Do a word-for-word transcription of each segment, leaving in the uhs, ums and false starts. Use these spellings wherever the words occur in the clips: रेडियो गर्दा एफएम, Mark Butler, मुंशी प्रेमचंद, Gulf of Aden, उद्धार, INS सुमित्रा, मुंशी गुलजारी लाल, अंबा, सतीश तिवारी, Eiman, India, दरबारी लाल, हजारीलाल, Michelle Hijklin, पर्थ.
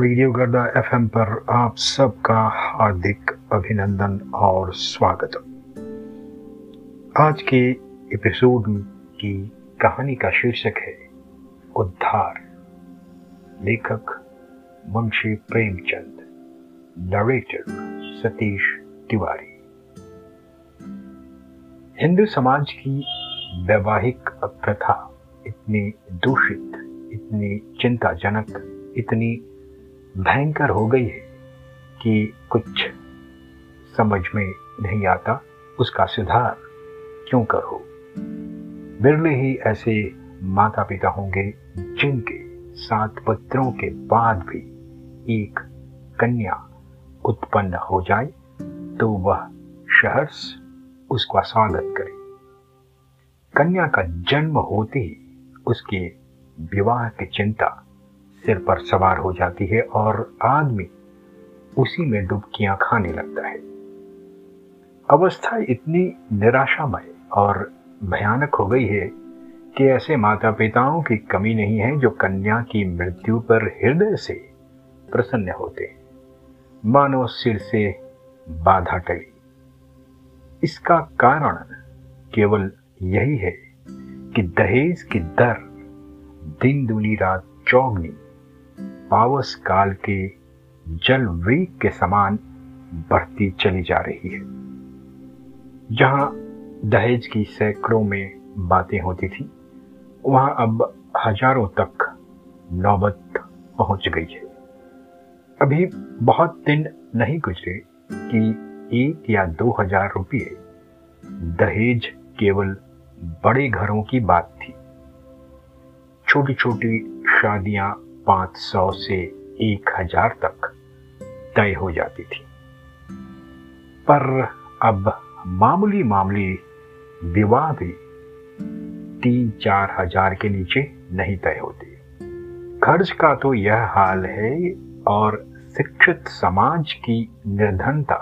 रेडियो गर्दा एफएम पर आप सबका हार्दिक अभिनंदन और स्वागत। आज के एपिसोड की कहानी का शीर्षक है उद्धार। लेखक मुंशी प्रेमचंद, नरेटर सतीश तिवारी। हिंदू समाज की वैवाहिक प्रथा इतनी दूषित, इतनी चिंताजनक, इतनी भयंकर हो गई है कि कुछ समझ में नहीं आता उसका सुधार क्यों कर हो। बिरले ही ऐसे माता पिता होंगे जिनके सात पुत्रों के बाद भी एक कन्या उत्पन्न हो जाए तो वह सहर्ष उसका स्वागत करे। कन्या का जन्म होते ही उसके विवाह की चिंता सिर पर सवार हो जाती है और आदमी उसी में डुबकियां खाने लगता है। अवस्था इतनी निराशामय और भयानक हो गई है कि ऐसे माता पिताओं की कमी नहीं है जो कन्या की मृत्यु पर हृदय से प्रसन्न होते हैं, मानो सिर से बाधा टली। इसका कारण केवल यही है कि दहेज की दर दिन दूनी रात चौगनी पावस काल के जल वेग के समान बढ़ती चली जा रही है। जहां दहेज की सैकड़ों में बातें होती थी, वहां अब हजारों तक नौबत पहुंच गई है। अभी बहुत दिन नहीं गुजरे कि एक या दो हजार रुपये दहेज केवल बड़े घरों की बात थी। छोटी छोटी शादियां पाँच सौ से एक हजार तक तय हो जाती थी, पर अब मामूली मामूली विवाह भी तीन चार हजार के नीचे नहीं तय होते। खर्च का तो यह हाल है और शिक्षित समाज की निर्धनता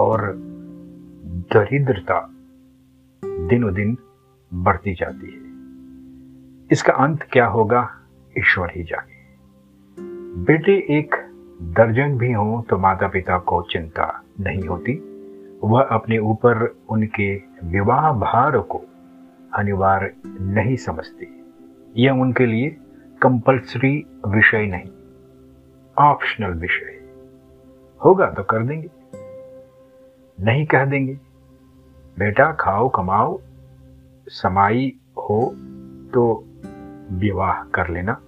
और दरिद्रता दिनों दिन बढ़ती जाती है। इसका अंत क्या होगा, ईश्वर ही जाने। बेटे एक दर्जन भी हों तो माता पिता को चिंता नहीं होती। वह अपने ऊपर उनके विवाह भार को अनिवार्य नहीं समझती। यह उनके लिए कंपल्सरी विषय नहीं, ऑप्शनल विषय। होगा तो कर देंगे, नहीं कह देंगे बेटा खाओ कमाओ, समाई हो तो विवाह कर लेना।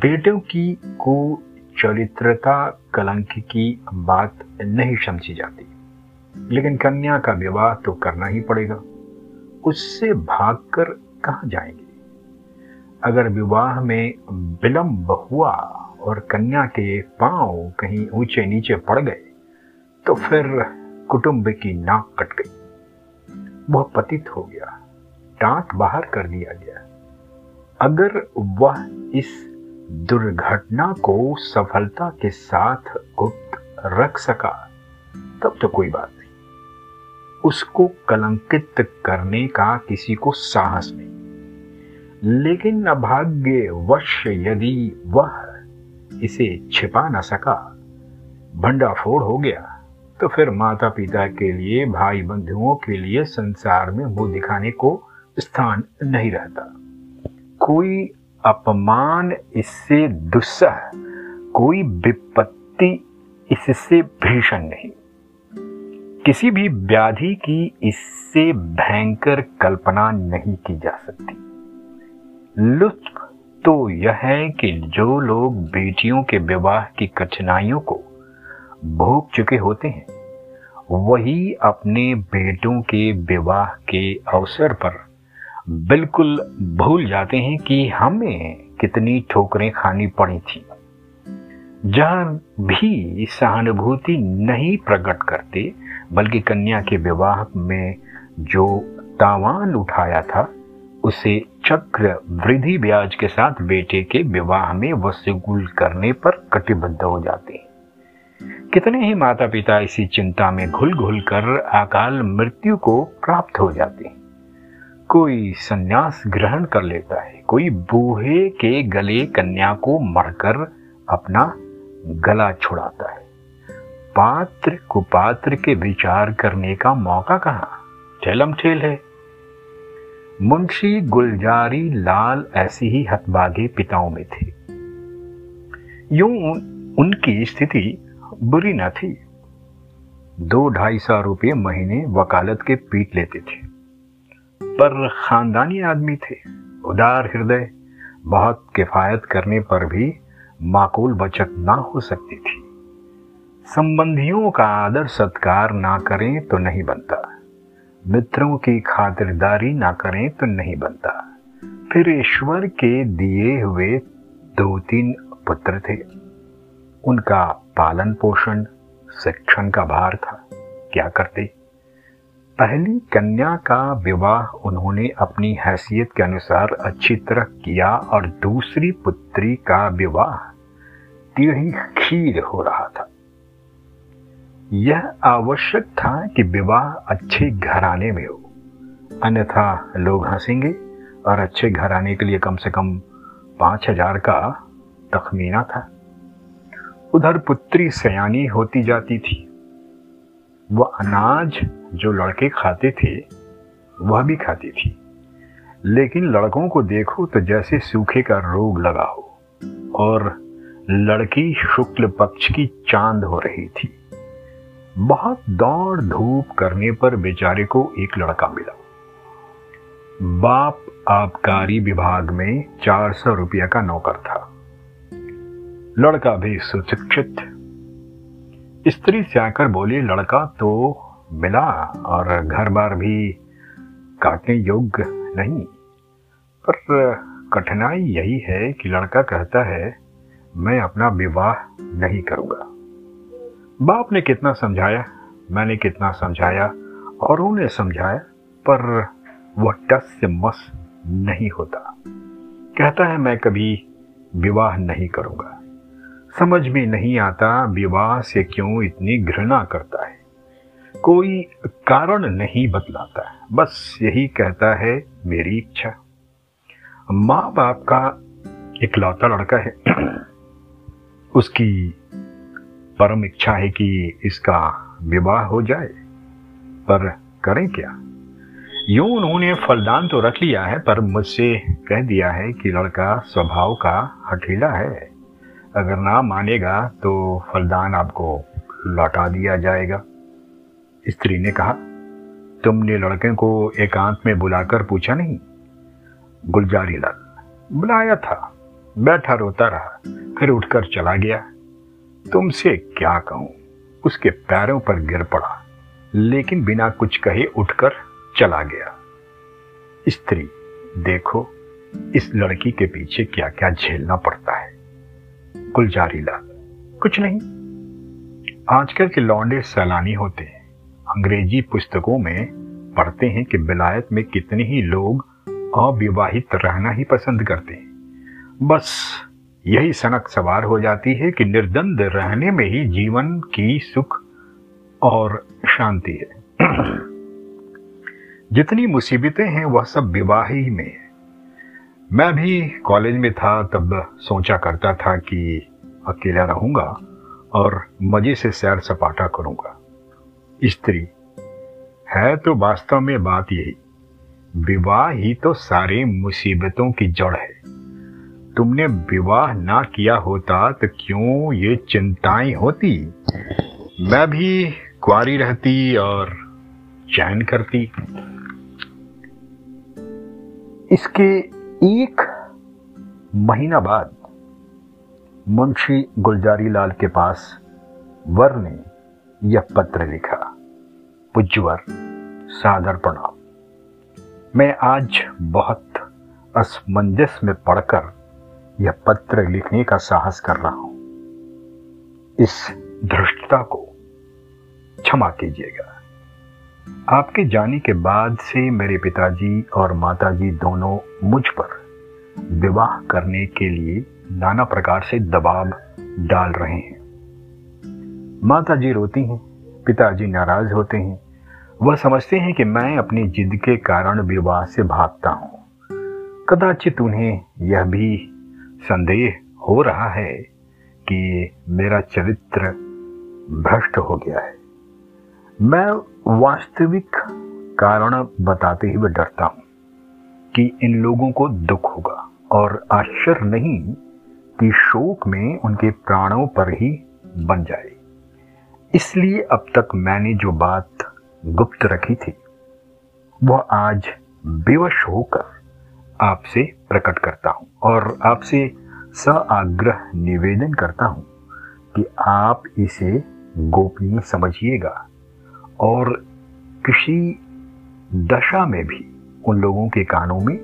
बेटों की कुचरित्रता कलंक की बात नहीं समझी जाती, लेकिन कन्या का विवाह तो करना ही पड़ेगा। उससे भागकर कहाँ जाएंगे। अगर विवाह में विलंब हुआ और कन्या के पांव कहीं ऊंचे नीचे पड़ गए तो फिर कुटुंब की नाक कट गई, वह पतित हो गया, डांट बाहर कर दिया गया। अगर वह इस दुर्घटना को सफलता के साथ गुप्त रख सका तब तो कोई बात नहीं। उसको कलंकित करने का किसी को साहस नहीं, लेकिन अभाग्यवश यदि वह इसे छिपा न सका, भंडाफोड़ हो गया, तो फिर माता पिता के लिए, भाई बंधुओं के लिए संसार में मुंह दिखाने को स्थान नहीं रहता। कोई अपमान इससे दुस्सह, कोई विपत्ति इससे भीषण नहीं। किसी भी व्याधि की इससे भयंकर कल्पना नहीं की जा सकती। लुत्फ तो यह है कि जो लोग बेटियों के विवाह की कठिनाइयों को भोग चुके होते हैं, वही अपने बेटों के विवाह के अवसर पर बिल्कुल भूल जाते हैं कि हमें कितनी ठोकरें खानी पड़ी थी। जहां भी सहानुभूति नहीं प्रकट करते, बल्कि कन्या के विवाह में जो तावान उठाया था उसे चक्र वृद्धि ब्याज के साथ बेटे के विवाह में वसूल करने पर कटिबद्ध हो जाते हैं। कितने ही माता पिता इसी चिंता में घुल घुल कर अकाल मृत्यु को प्राप्त हो जाते हैं। कोई संन्यास ग्रहण कर लेता है, कोई बूढ़े के गले कन्या को मरकर अपना गला छुड़ाता है। पात्र कुपात्र के विचार करने का मौका कहाँ, ठेलम ठेल है। मुंशी गुलजारी लाल ऐसी ही हतभागे पिताओं में थे। यूं उनकी स्थिति बुरी न थी। दो ढाई सौ रुपये महीने वकालत के पीट लेते थे, पर खानदानी आदमी थे, उदार हृदय, बहुत किफायत करने पर भी माकूल बचत ना हो सकती थी। संबंधियों का आदर सत्कार ना करें तो नहीं बनता, मित्रों की खातिरदारी ना करें तो नहीं बनता। फिर ईश्वर के दिए हुए दो तीन पुत्र थे, उनका पालन पोषण शिक्षण का भार था, क्या करते। पहली कन्या का विवाह उन्होंने अपनी हैसियत के अनुसार अच्छी तरह किया और दूसरी पुत्री का विवाह टेढ़ी खीर हो रहा था। यह आवश्यक था कि विवाह अच्छे घराने में हो, अन्यथा लोग हंसेंगे और अच्छे घराने के लिए कम से कम पांच हजार का तखमीना था। उधर पुत्री सयानी होती जाती थी। वह अनाज जो लड़के खाते थे वह भी खाती थी, लेकिन लड़कों को देखो तो जैसे सूखे का रोग लगा हो, और लड़की शुक्ल पक्ष की चांद हो रही थी। बहुत दौड़ धूप करने पर बेचारे को एक लड़का मिला। बाप आबकारी विभाग में चार सौ रुपया का नौकर था। लड़का भी सुशिक्षित। स्त्री से आकर बोली, लड़का तो मिला और घर बार भी काटने योग्य नहीं, पर कठिनाई यही है कि लड़का कहता है मैं अपना विवाह नहीं करूँगा। बाप ने कितना समझाया, मैंने कितना समझाया, औरों ने समझाया, पर वह टस से मस नहीं होता। कहता है मैं कभी विवाह नहीं करूँगा। समझ में नहीं आता विवाह से क्यों इतनी घृणा करता है, कोई कारण नहीं बतलाता, बस यही कहता है मेरी इच्छा। माँ बाप का इकलौता लड़का है, उसकी परम इच्छा है कि इसका विवाह हो जाए, पर करें क्या। यूं उन्होंने फलदान तो रख लिया है, पर मुझसे कह दिया है कि लड़का स्वभाव का हठीला है, अगर ना मानेगा तो फलदान आपको लौटा दिया जाएगा। स्त्री ने कहा, तुमने लड़के को एकांत में बुलाकर पूछा नहीं? गुलजारी लाल, बुलाया था, बैठा रोता रहा, फिर उठकर चला गया। तुमसे क्या कहूं, उसके पैरों पर गिर पड़ा, लेकिन बिना कुछ कहे उठकर चला गया। स्त्री, देखो इस लड़की के पीछे क्या क्या झेलना पड़ता है। गुलजारी लाल, कुछ नहीं, आजकल के लौंडे सैलानी होते हैं, अंग्रेजी पुस्तकों में पढ़ते हैं कि विलायत में कितने ही लोग अविवाहित रहना ही पसंद करते हैं। बस यही सनक सवार हो जाती है कि निर्द्वंद रहने में ही जीवन की सुख और शांति है। जितनी मुसीबतें हैं वह सब विवाह ही में है। मैं भी कॉलेज में था तब सोचा करता था कि अकेला रहूंगा और मजे से सैर सपाटा करूंगा। स्त्री, है तो वास्तव में बात यही, विवाह ही तो सारी मुसीबतों की जड़ है। तुमने विवाह ना किया होता तो क्यों ये चिंताएं होती, मैं भी कुंवारी रहती और चैन करती। इसके एक महीना बाद मुंशी गुलजारी लाल के पास वर ने यह पत्र लिखा। पूज्यवर, सादर प्रणाम। मैं आज बहुत असमंजस में पड़कर यह पत्र लिखने का साहस कर रहा हूं, इस धृष्टता को क्षमा कीजिएगा। आपके जाने के बाद से मेरे पिताजी और माताजी दोनों मुझ पर विवाह करने के लिए नाना प्रकार से दबाव डाल रहे हैं। माताजी रोती हैं, पिताजी नाराज होते हैं। वह समझते हैं कि मैं अपनी जिद के कारण विवाह से भागता हूँ। कदाचित उन्हें यह भी संदेह हो रहा है कि मेरा चरित्र भ्रष्ट हो गया है। मैं वास्तविक कारण बताते ही मैं डरता हूं कि इन लोगों को दुख होगा और आश्चर्य नहीं कि शोक में उनके प्राणों पर ही बन जाए। इसलिए अब तक मैंने जो बात गुप्त रखी थी वह आज बेवश होकर आपसे प्रकट करता हूं और आपसे सआग्रह निवेदन करता हूं कि आप इसे गोपनीय समझिएगा और किसी दशा में भी उन लोगों के कानों में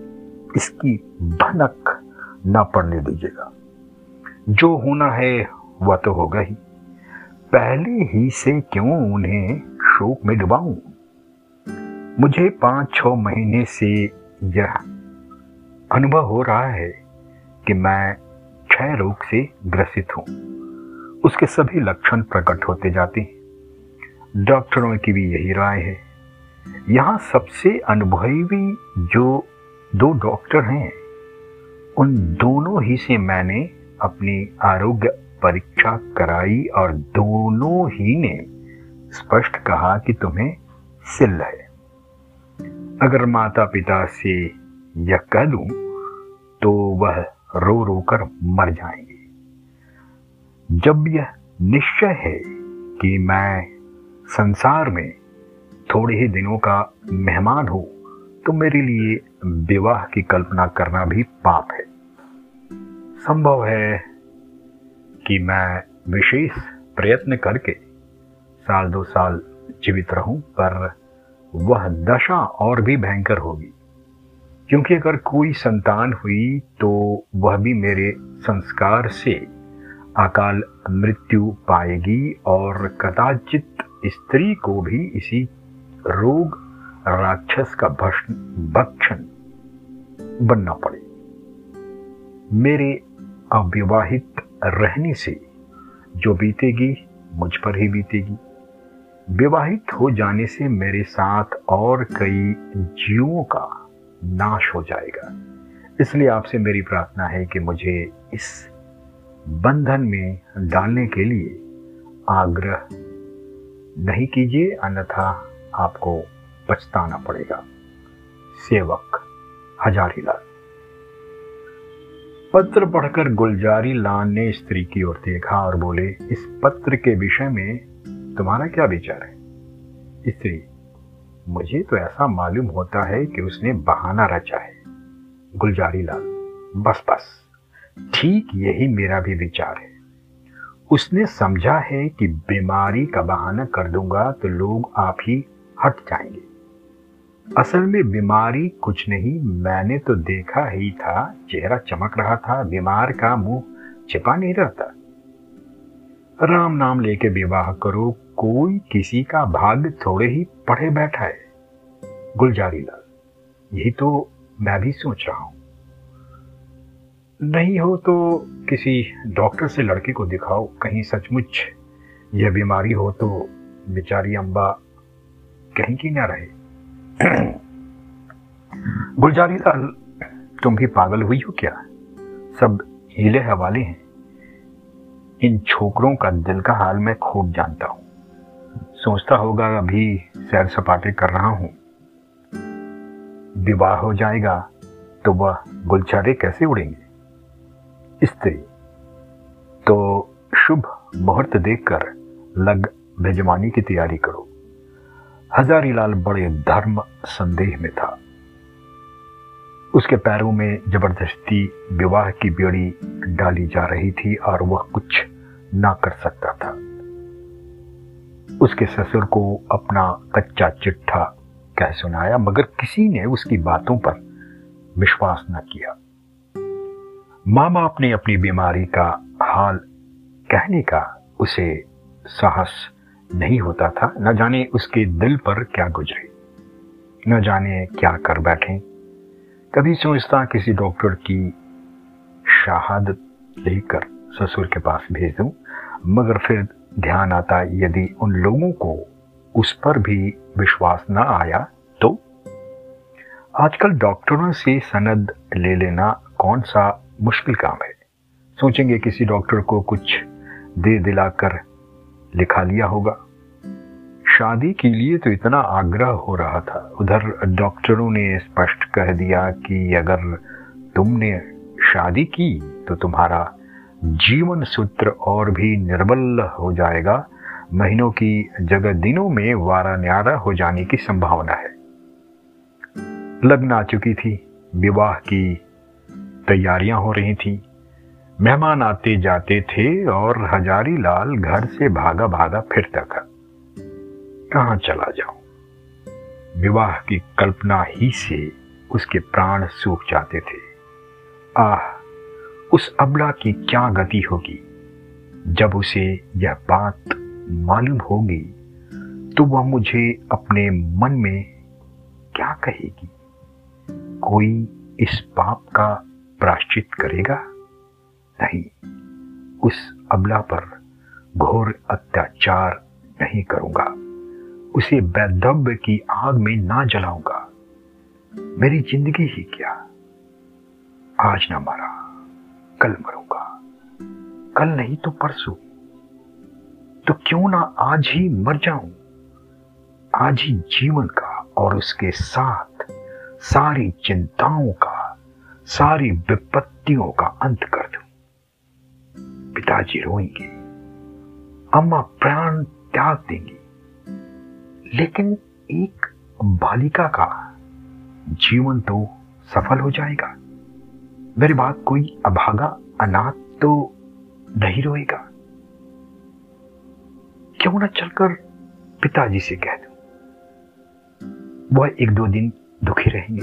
इसकी भनक ना पड़ने दीजिएगा। जो होना है वह तो होगा ही, पहले ही से क्यों उन्हें शोक में डुबाऊं। मुझे पाँच छः महीने से यह अनुभव हो रहा है कि मैं क्षय रोग से ग्रसित हूँ। उसके सभी लक्षण प्रकट होते जाते हैं। डॉक्टरों की भी यही राय है। यहाँ सबसे अनुभवी जो दो डॉक्टर हैं उन दोनों ही से मैंने अपनी आरोग्य परीक्षा कराई और दोनों ही ने स्पष्ट कहा कि तुम्हें सिल है। अगर माता पिता से यह कह दूं तो वह रो रो कर मर जाएंगे। जब यह निश्चय है कि मैं संसार में थोड़े ही दिनों का मेहमान हूं तो मेरे लिए विवाह की कल्पना करना भी पाप है। संभव है कि मैं विशेष प्रयत्न करके साल दो साल जीवित रहूं, पर वह दशा और भी भयंकर होगी, क्योंकि अगर कोई संतान हुई तो वह भी मेरे संस्कार से अकाल मृत्यु पाएगी और कदाचित स्त्री को भी इसी रोग राक्षस का भक्षण बनना पड़े। मेरे अविवाहित रहने से जो बीतेगी मुझ पर ही बीतेगी। विवाहित हो जाने से मेरे साथ और कई जीवों का नाश हो जाएगा। इसलिए आपसे मेरी प्रार्थना है कि मुझे इस बंधन में डालने के लिए आग्रह नहीं कीजिए, अन्यथा आपको पछताना पड़ेगा। सेवक हजारीलाल। पत्र पढ़कर गुलजारी लाल ने स्त्री की ओर देखा और बोले, इस पत्र के विषय में तुम्हारा क्या विचार है? स्त्री, मुझे तो ऐसा मालूम होता है कि उसने बहाना रचा है। गुलजारी लाल, बस बस ठीक यही मेरा भी विचार है। उसने समझा है कि बीमारी का बहाना कर दूंगा तो लोग आप ही हट जाएंगे। असल में बीमारी कुछ नहीं, मैंने तो देखा ही था, चेहरा चमक रहा था, बीमार का मुंह छिपा नहीं रहता। राम नाम लेके विवाह करो, कोई किसी का भाग थोड़े ही पढ़े बैठा है। गुलजारी लाल, यही तो मैं भी सोच रहा हूं। नहीं हो तो किसी डॉक्टर से लड़के को दिखाओ, कहीं सचमुच यह बीमारी हो तो बेचारी अंबा कहीं की ना रहे। गुलजारी लाल, तुम भी पागल हुई हो क्या? सब हीले हवाले हैं। इन छोकरों का दिल का हाल मैं खूब जानता हूं। सोचता होगा अभी सैर सपाटे कर रहा हूं, विवाह हो जाएगा तो वह गुलछारे कैसे उड़ेंगे। स्त्री, तो शुभ मुहूर्त देखकर लग भिजवानी की तैयारी करो। हजारीलाल बड़े धर्म संदेह में था। उसके पैरों में जबरदस्ती विवाह की बेड़ी डाली जा रही थी और वह कुछ ना कर सकता था। उसके ससुर को अपना कच्चा चिट्ठा कह सुनाया, मगर किसी ने उसकी बातों पर विश्वास न किया। मामा अपने अपनी बीमारी का हाल कहने का उसे साहस नहीं होता था। न जाने उसके दिल पर क्या गुजरे, न जाने क्या कर बैठे। कभी सोचता किसी डॉक्टर की शहादत लेकर ससुर के पास भेज दूं, मगर फिर ध्यान आता यदि उन लोगों को उस पर भी विश्वास न आया तो। आजकल डॉक्टरों से सनद ले लेना कौन सा मुश्किल काम है। सोचेंगे किसी डॉक्टर को कुछ दे दिलाकर लिखा लिया होगा। शादी के लिए तो इतना आग्रह हो रहा था, उधर डॉक्टरों ने स्पष्ट कह दिया कि अगर तुमने शादी की तो तुम्हारा जीवन सूत्र और भी निर्बल हो जाएगा, महीनों की जगह दिनों में वारा न्यारा हो जाने की संभावना है। लगना चुकी थी, विवाह की तैयारियां हो रही थी, मेहमान आते जाते थे और हजारीलाल घर से भागा भागा फिरता था, कहां चला जाऊं। विवाह की कल्पना ही से उसके प्राण सूख जाते थे। आह, उस अबला की क्या गति होगी। जब उसे यह बात मालूम होगी तो वह मुझे अपने मन में क्या कहेगी। कोई इस पाप का प्राश्चित करेगा नहीं, उस अबला पर घोर अत्याचार नहीं करूंगा, उसे वैधव्य की आग में ना जलाऊंगा। मेरी जिंदगी ही क्या, आज ना मरा कल मरूंगा, कल नहीं तो परसों, तो क्यों ना आज ही मर जाऊं। आज ही जीवन का और उसके साथ सारी चिंताओं का, सारी विपत्तियों का अंत कर दूं। पिताजी रोएंगे, अम्मा प्राण त्याग देंगी, लेकिन एक बालिका का जीवन तो सफल हो जाएगा। मेरे बाद कोई अभागा अनाथ तो नहीं रोएगा। क्यों ना चलकर पिताजी से कह दूं, वह एक दो दिन दुखी रहेंगे,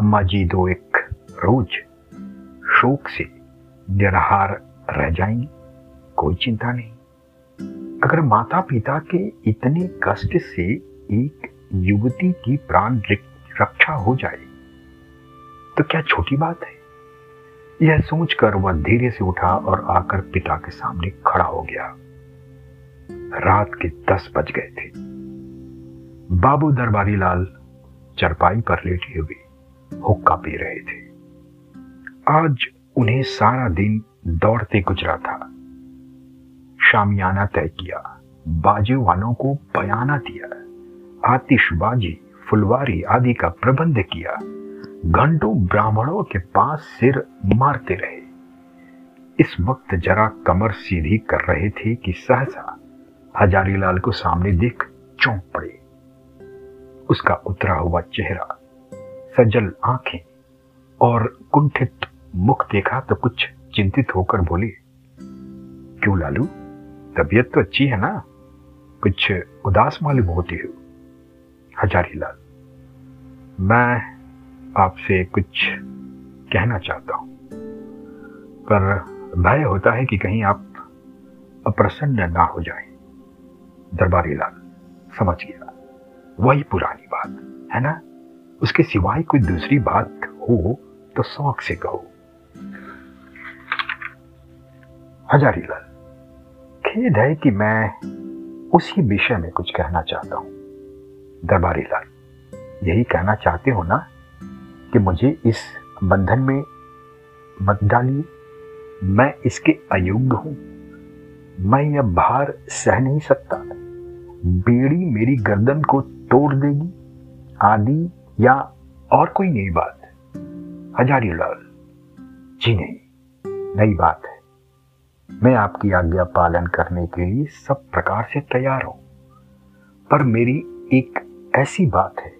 अम्मा जी दो एक रोज शोक से निराहार रह जाएंगे, कोई चिंता नहीं। अगर माता पिता के इतने कष्ट से एक युवती की प्राण रक्षा हो जाए तो क्या छोटी बात है। यह सोचकर वह धीरे से उठा और आकर पिता के सामने खड़ा हो गया। रात के दस बज गए थे। बाबू दरबारी लाल चरपाई पर लेटे हुए हुक्का पी रहे थे। आज उन्हें सारा दिन दौड़ते गुजरा था। शामियाना तय किया, बाजे वालों को बयाना दिया, आतिशबाजी, फुलवारी आदि का प्रबंध किया। घंटों ब्राह्मणों के पास सिर मारते रहे। इस वक्त जरा कमर सीधी कर रहे थे कि सहसा हजारीलाल को सामने देख चौंक पड़े। उसका उतरा हुआ चेहरा, सजल आंखें और कुंठित मुख देखा तो कुछ चिंतित होकर बोले, क्यों लालू, तबीयत तो अच्छी है ना, कुछ उदास मालूम होते हो। हजारीलाल, मैं आपसे कुछ कहना चाहता हूं, पर भय होता है कि कहीं आप अप्रसन्न ना हो जाएं। दरबारीलाल, समझ गया, वही पुरानी बात है ना, उसके सिवाय कोई दूसरी बात हो तो शौक से कहो। हजारीलाल, खेद है कि मैं उसी विषय में कुछ कहना चाहता हूं। दरबारीलाल, यही कहना चाहते हो ना कि मुझे इस बंधन में मत डालिए, मैं इसके अयोग्य हूं, मैं यह भार सह नहीं सकता, बेड़ी मेरी गर्दन को तोड़ देगी आदि या और कोई नई बात। हजारीलाल, जी नहीं, नई बात है, मैं आपकी आज्ञा पालन करने के लिए सब प्रकार से तैयार हूं, पर मेरी एक ऐसी बात है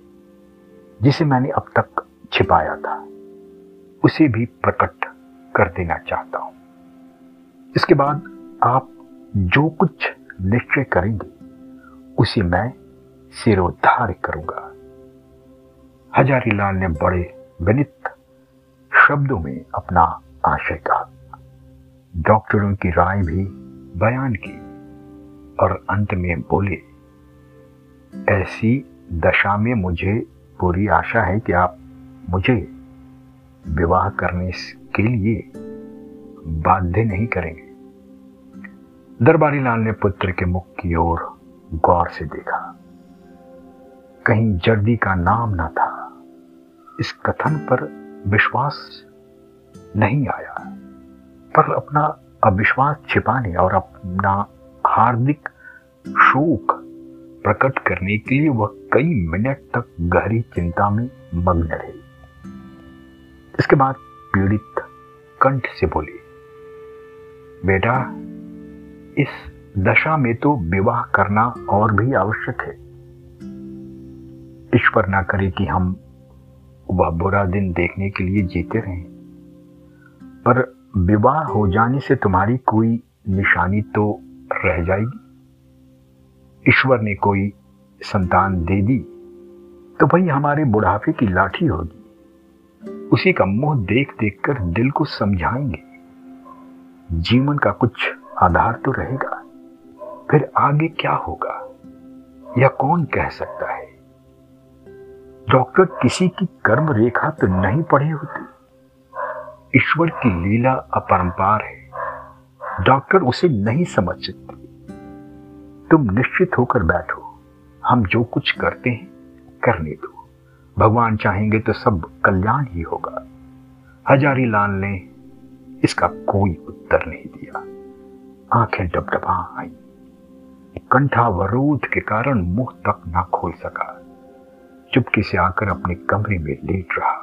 जिसे मैंने अब तक छिपाया था, उसे भी प्रकट कर देना चाहता हूं। इसके बाद आप जो कुछ निश्चय करेंगे उसे मैं सिरोधार्य करूंगा। हजारीलाल ने बड़े विनीत शब्दों में अपना आशय कहा, डॉक्टरों की राय भी बयान की और अंत में बोले, ऐसी दशा में मुझे पूरी आशा है कि आप मुझे विवाह करने के लिए बाध्य नहीं करेंगे। दरबारीलाल ने पुत्र के मुख की ओर गौर से देखा, कहीं जर्दी का नाम ना था। इस कथन पर विश्वास नहीं आया, पर अपना अब विश्वास छिपाने और अपना हार्दिक शोक प्रकट करने के लिए वह कई मिनट तक गहरी चिंता में मग्न रहे। इसके बाद पीड़ित कंठ से बोली, बेटा, इस दशा में तो विवाह करना और भी आवश्यक है। ईश्वर ना करे कि हम वह बुरा दिन देखने के लिए जीते रहें, पर विवाह हो जाने से तुम्हारी कोई निशानी तो रह जाएगी। ईश्वर ने कोई संतान दे दी तो भाई हमारे बुढ़ापे की लाठी होगी। उसी का मुंह देख देख कर दिल को समझाएंगे। जीवन का कुछ आधार तो रहेगा, फिर आगे क्या होगा यह कौन कह सकता है। डॉक्टर किसी की कर्म रेखा तो नहीं पढ़े होते। ईश्वर की लीला अपरंपार है, डॉक्टर उसे नहीं समझ सकते। तुम निश्चित होकर बैठो, हम जो कुछ करते हैं करने दो। भगवान चाहेंगे तो सब कल्याण ही होगा। हजारीलाल ने इसका कोई उत्तर नहीं दिया। आंखें डबडबा आई। कंठावरोध के कारण मुंह तक ना खोल सका। चुपके से आकर अपने कमरे में लेट रहा।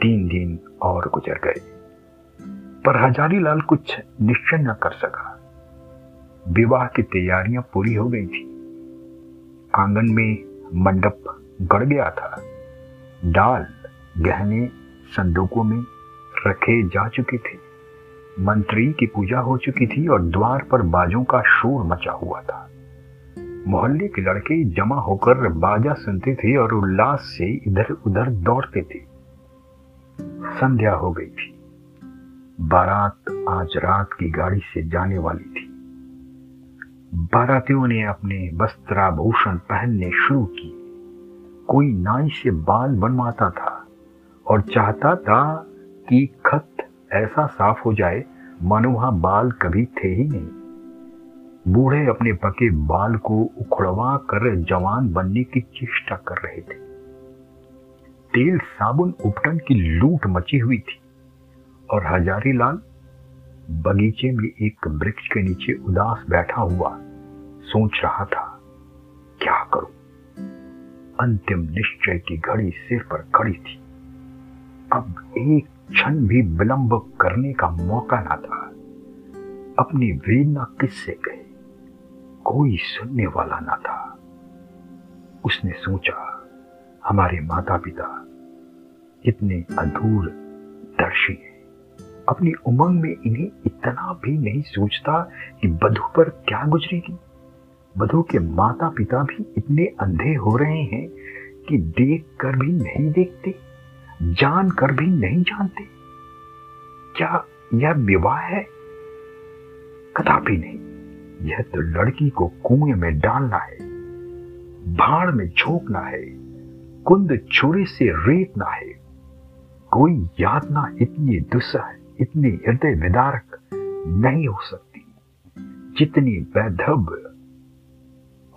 तीन दिन और गुजर गए, पर हजारीलाल कुछ निश्चय न कर सका। विवाह की तैयारियां पूरी हो गई थी। आंगन में मंडप गड़ गया था। डाल, गहने संदूकों में रखे जा चुके थे। मंत्री की पूजा हो चुकी थी और द्वार पर बाजों का शोर मचा हुआ था। मोहल्ले के लड़के जमा होकर बाजा सुनते थे और उल्लास से इधर उधर दौड़ते थे। संध्या हो गई थी। बारात आज रात की गाड़ी से जाने वाली थी। बारातियों ने अपने वस्त्राभूषण पहनने शुरू किए। कोई नाई से बाल बनवाता था और चाहता था कि खत ऐसा साफ हो जाए मानो वहां बाल कभी थे ही नहीं। बूढ़े अपने पके बाल को उखड़वा कर जवान बनने की चेष्टा कर रहे थे। तेल साबुन उपटन की लूट मची हुई थी और हजारीलाल बगीचे में एक वृक्ष के नीचे उदास बैठा हुआ सोच रहा था, क्या करूं। अंतिम निश्चय की घड़ी सिर पर खड़ी थी। अब एक क्षण भी विलंब करने का मौका ना था। अपनी वेदना किससे कहे, कोई सुनने वाला ना था। उसने सोचा, हमारे माता पिता इतने अधूर दर्शी हैं। अपनी उमंग में इन्हें इतना भी नहीं सोचता कि बधू पर क्या गुजरेगी। बधू के माता पिता भी इतने अंधे हो रहे हैं कि देख कर भी नहीं देखते, जान कर भी नहीं जानते। क्या यह विवाह है? कदापि नहीं। यह तो लड़की को कुएं में डालना है, भाड़ में झोंकना है, कुंद छुरे से रेतना है। कोई यातना इतनी दुस्सह, इतनी हृदय विदारक नहीं हो सकती जितनी वैधव्य।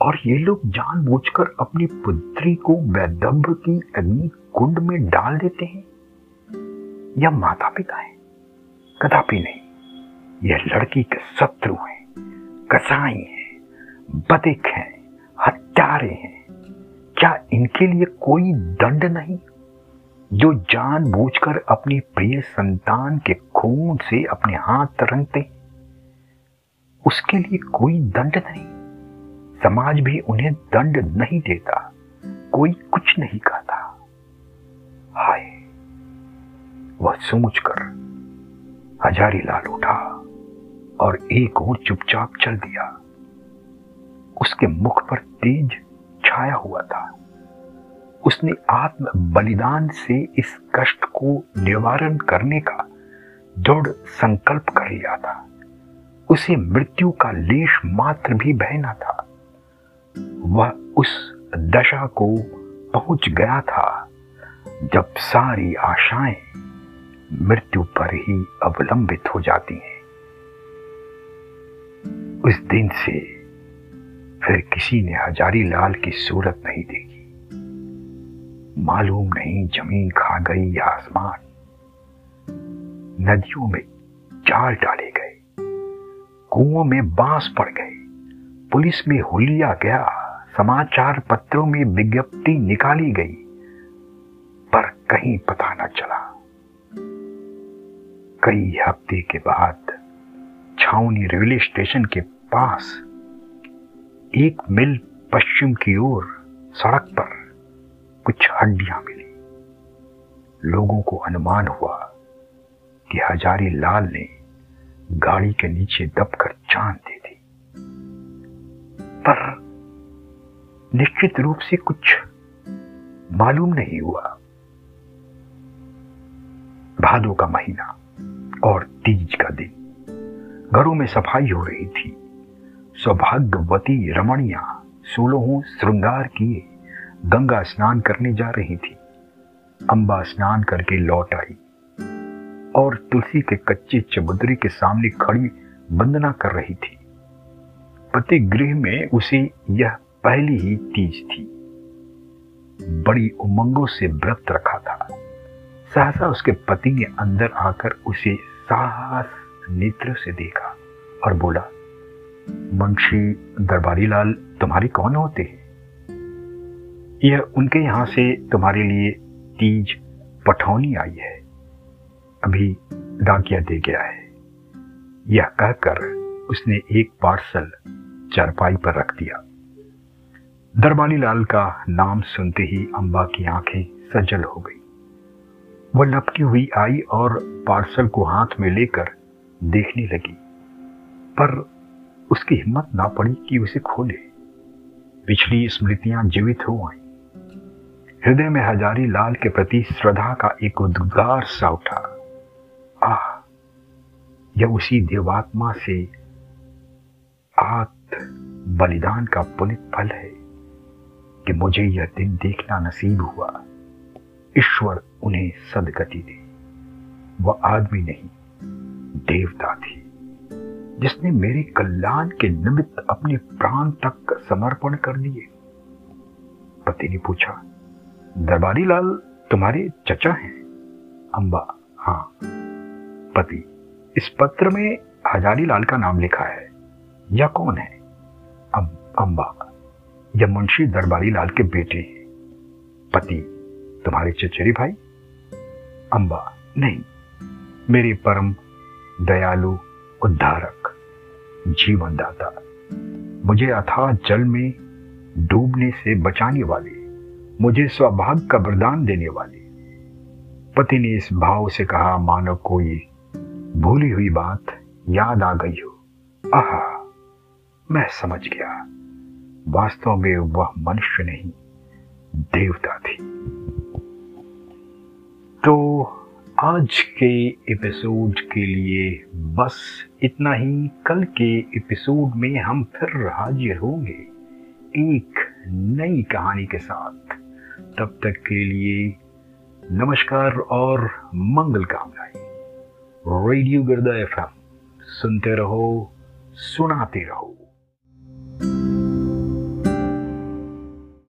और ये लोग जानबूझकर अपनी पुत्री को वैधव्य की अग्नि कुंड में डाल देते हैं। यह माता पिता है? कदापि नहीं। यह लड़की के शत्रु हैं, कसाई हैं, बदिक हैं, हत्यारे हैं। क्या इनके लिए कोई दंड नहीं, जो जानबूझकर अपनी प्रिय संतान के खून से अपने हाथ रंगते हैं? उसके लिए कोई दंड नहीं। समाज भी उन्हें दंड नहीं देता, कोई कुछ नहीं कहता। हाय, वह सोचकर हजारीलाल उठा और एक ओर चुपचाप चल दिया। उसके मुख पर तेज छाया हुआ था। उसने आत्म बलिदान से इस कष्ट को निवारण करने का दृढ़ संकल्प कर लिया था। उसे मृत्यु का लेश मात्र भी भय न था। वह उस दशा को पहुंच गया था जब सारी आशाएं मृत्यु पर ही अवलंबित हो जाती हैं। उस दिन से फिर किसी ने हजारीलाल की सूरत नहीं देखी। मालूम नहीं जमीन खा गई या आसमान। नदियों में जाल डाले गए, कुओं में बांस पड़ गए, पुलिस में हुलिया गया, समाचार पत्रों में विज्ञप्ति निकाली गई, पर कहीं पता न चला। कई हफ्ते के बाद छावनी रेलवे स्टेशन के पास एक मिल पश्चिम की ओर सड़क पर कुछ हड्डियां मिली। लोगों को अनुमान हुआ कि हजारीलाल ने गाड़ी के नीचे दबकर जान दे दी, पर निश्चित रूप से कुछ मालूम नहीं हुआ। भादों का महीना और तीज का दिन, घरों में सफाई हो रही थी। सौभाग्यवती रमणियां सोलहों श्रृंगार किए गंगा स्नान करने जा रही थी। अंबा स्नान करके लौट आई और तुलसी के कच्चे चबूतरे के सामने खड़ी वंदना कर रही थी। पति गृह में उसे यह पहली ही तीज थी। बड़ी उमंगों से व्रत रखा था। सहसा उसके पति ने अंदर आकर उसे साहस नेत्र से देखा और बोला, मुंशी दरबारी लाल तुम्हारे कौन होते हैं? यह उनके यहां से तुम्हारे लिए तीज पठौनी आई है, अभी डाकिया दे गया है। यह कहकर उसने एक पार्सल चारपाई पर रख दिया। दरबारी लाल का नाम सुनते ही अंबा की आंखें सजल हो गई। वह लपकी हुई आई और पार्सल को हाथ में लेकर देखने लगी, पर उसकी हिम्मत ना पड़ी कि उसे खोले। पिछली स्मृतियां जीवित हो आई। हृदय में हजारीलाल के प्रति श्रद्धा का एक उद्गार सा उठा। आह, यह उसी देवात्मा से आत्म बलिदान का पुनित फल है कि मुझे यह दिन देखना नसीब हुआ। ईश्वर उन्हें सदगति दे। वह आदमी नहीं, देवता थी, जिसने मेरे कल्याण के निमित्त अपने प्राण तक समर्पण कर दिए। पति ने पूछा, दरबारी लाल तुम्हारे चचा हैं? अंबा, हाँ। पति, इस पत्र में हजारीलाल का नाम लिखा है, यह कौन है? अंबा, यह मुंशी दरबारी लाल के बेटे हैं। पति, तुम्हारे चचेरे भाई? अंबा, नहीं, मेरे परम दयालु उद्धारक जीवनदाता, मुझे अथाह जल में डूबने से बचाने वाले, मुझे सौभाग्य का वरदान देने वाले। पति ने इस भाव से कहा मानो कोई भूली हुई बात याद आ गई हो। आहा, मैं समझ गया, वास्तव में वह मनुष्य नहीं, देवता थी। तो आज के एपिसोड के लिए बस इतना ही। कल के एपिसोड में हम फिर हाजिर होंगे एक नई कहानी के साथ। तब तक के लिए नमस्कार और मंगल कामनाएं। रेडियो गर्दा एफएम सुनते रहो, सुनाते रहो।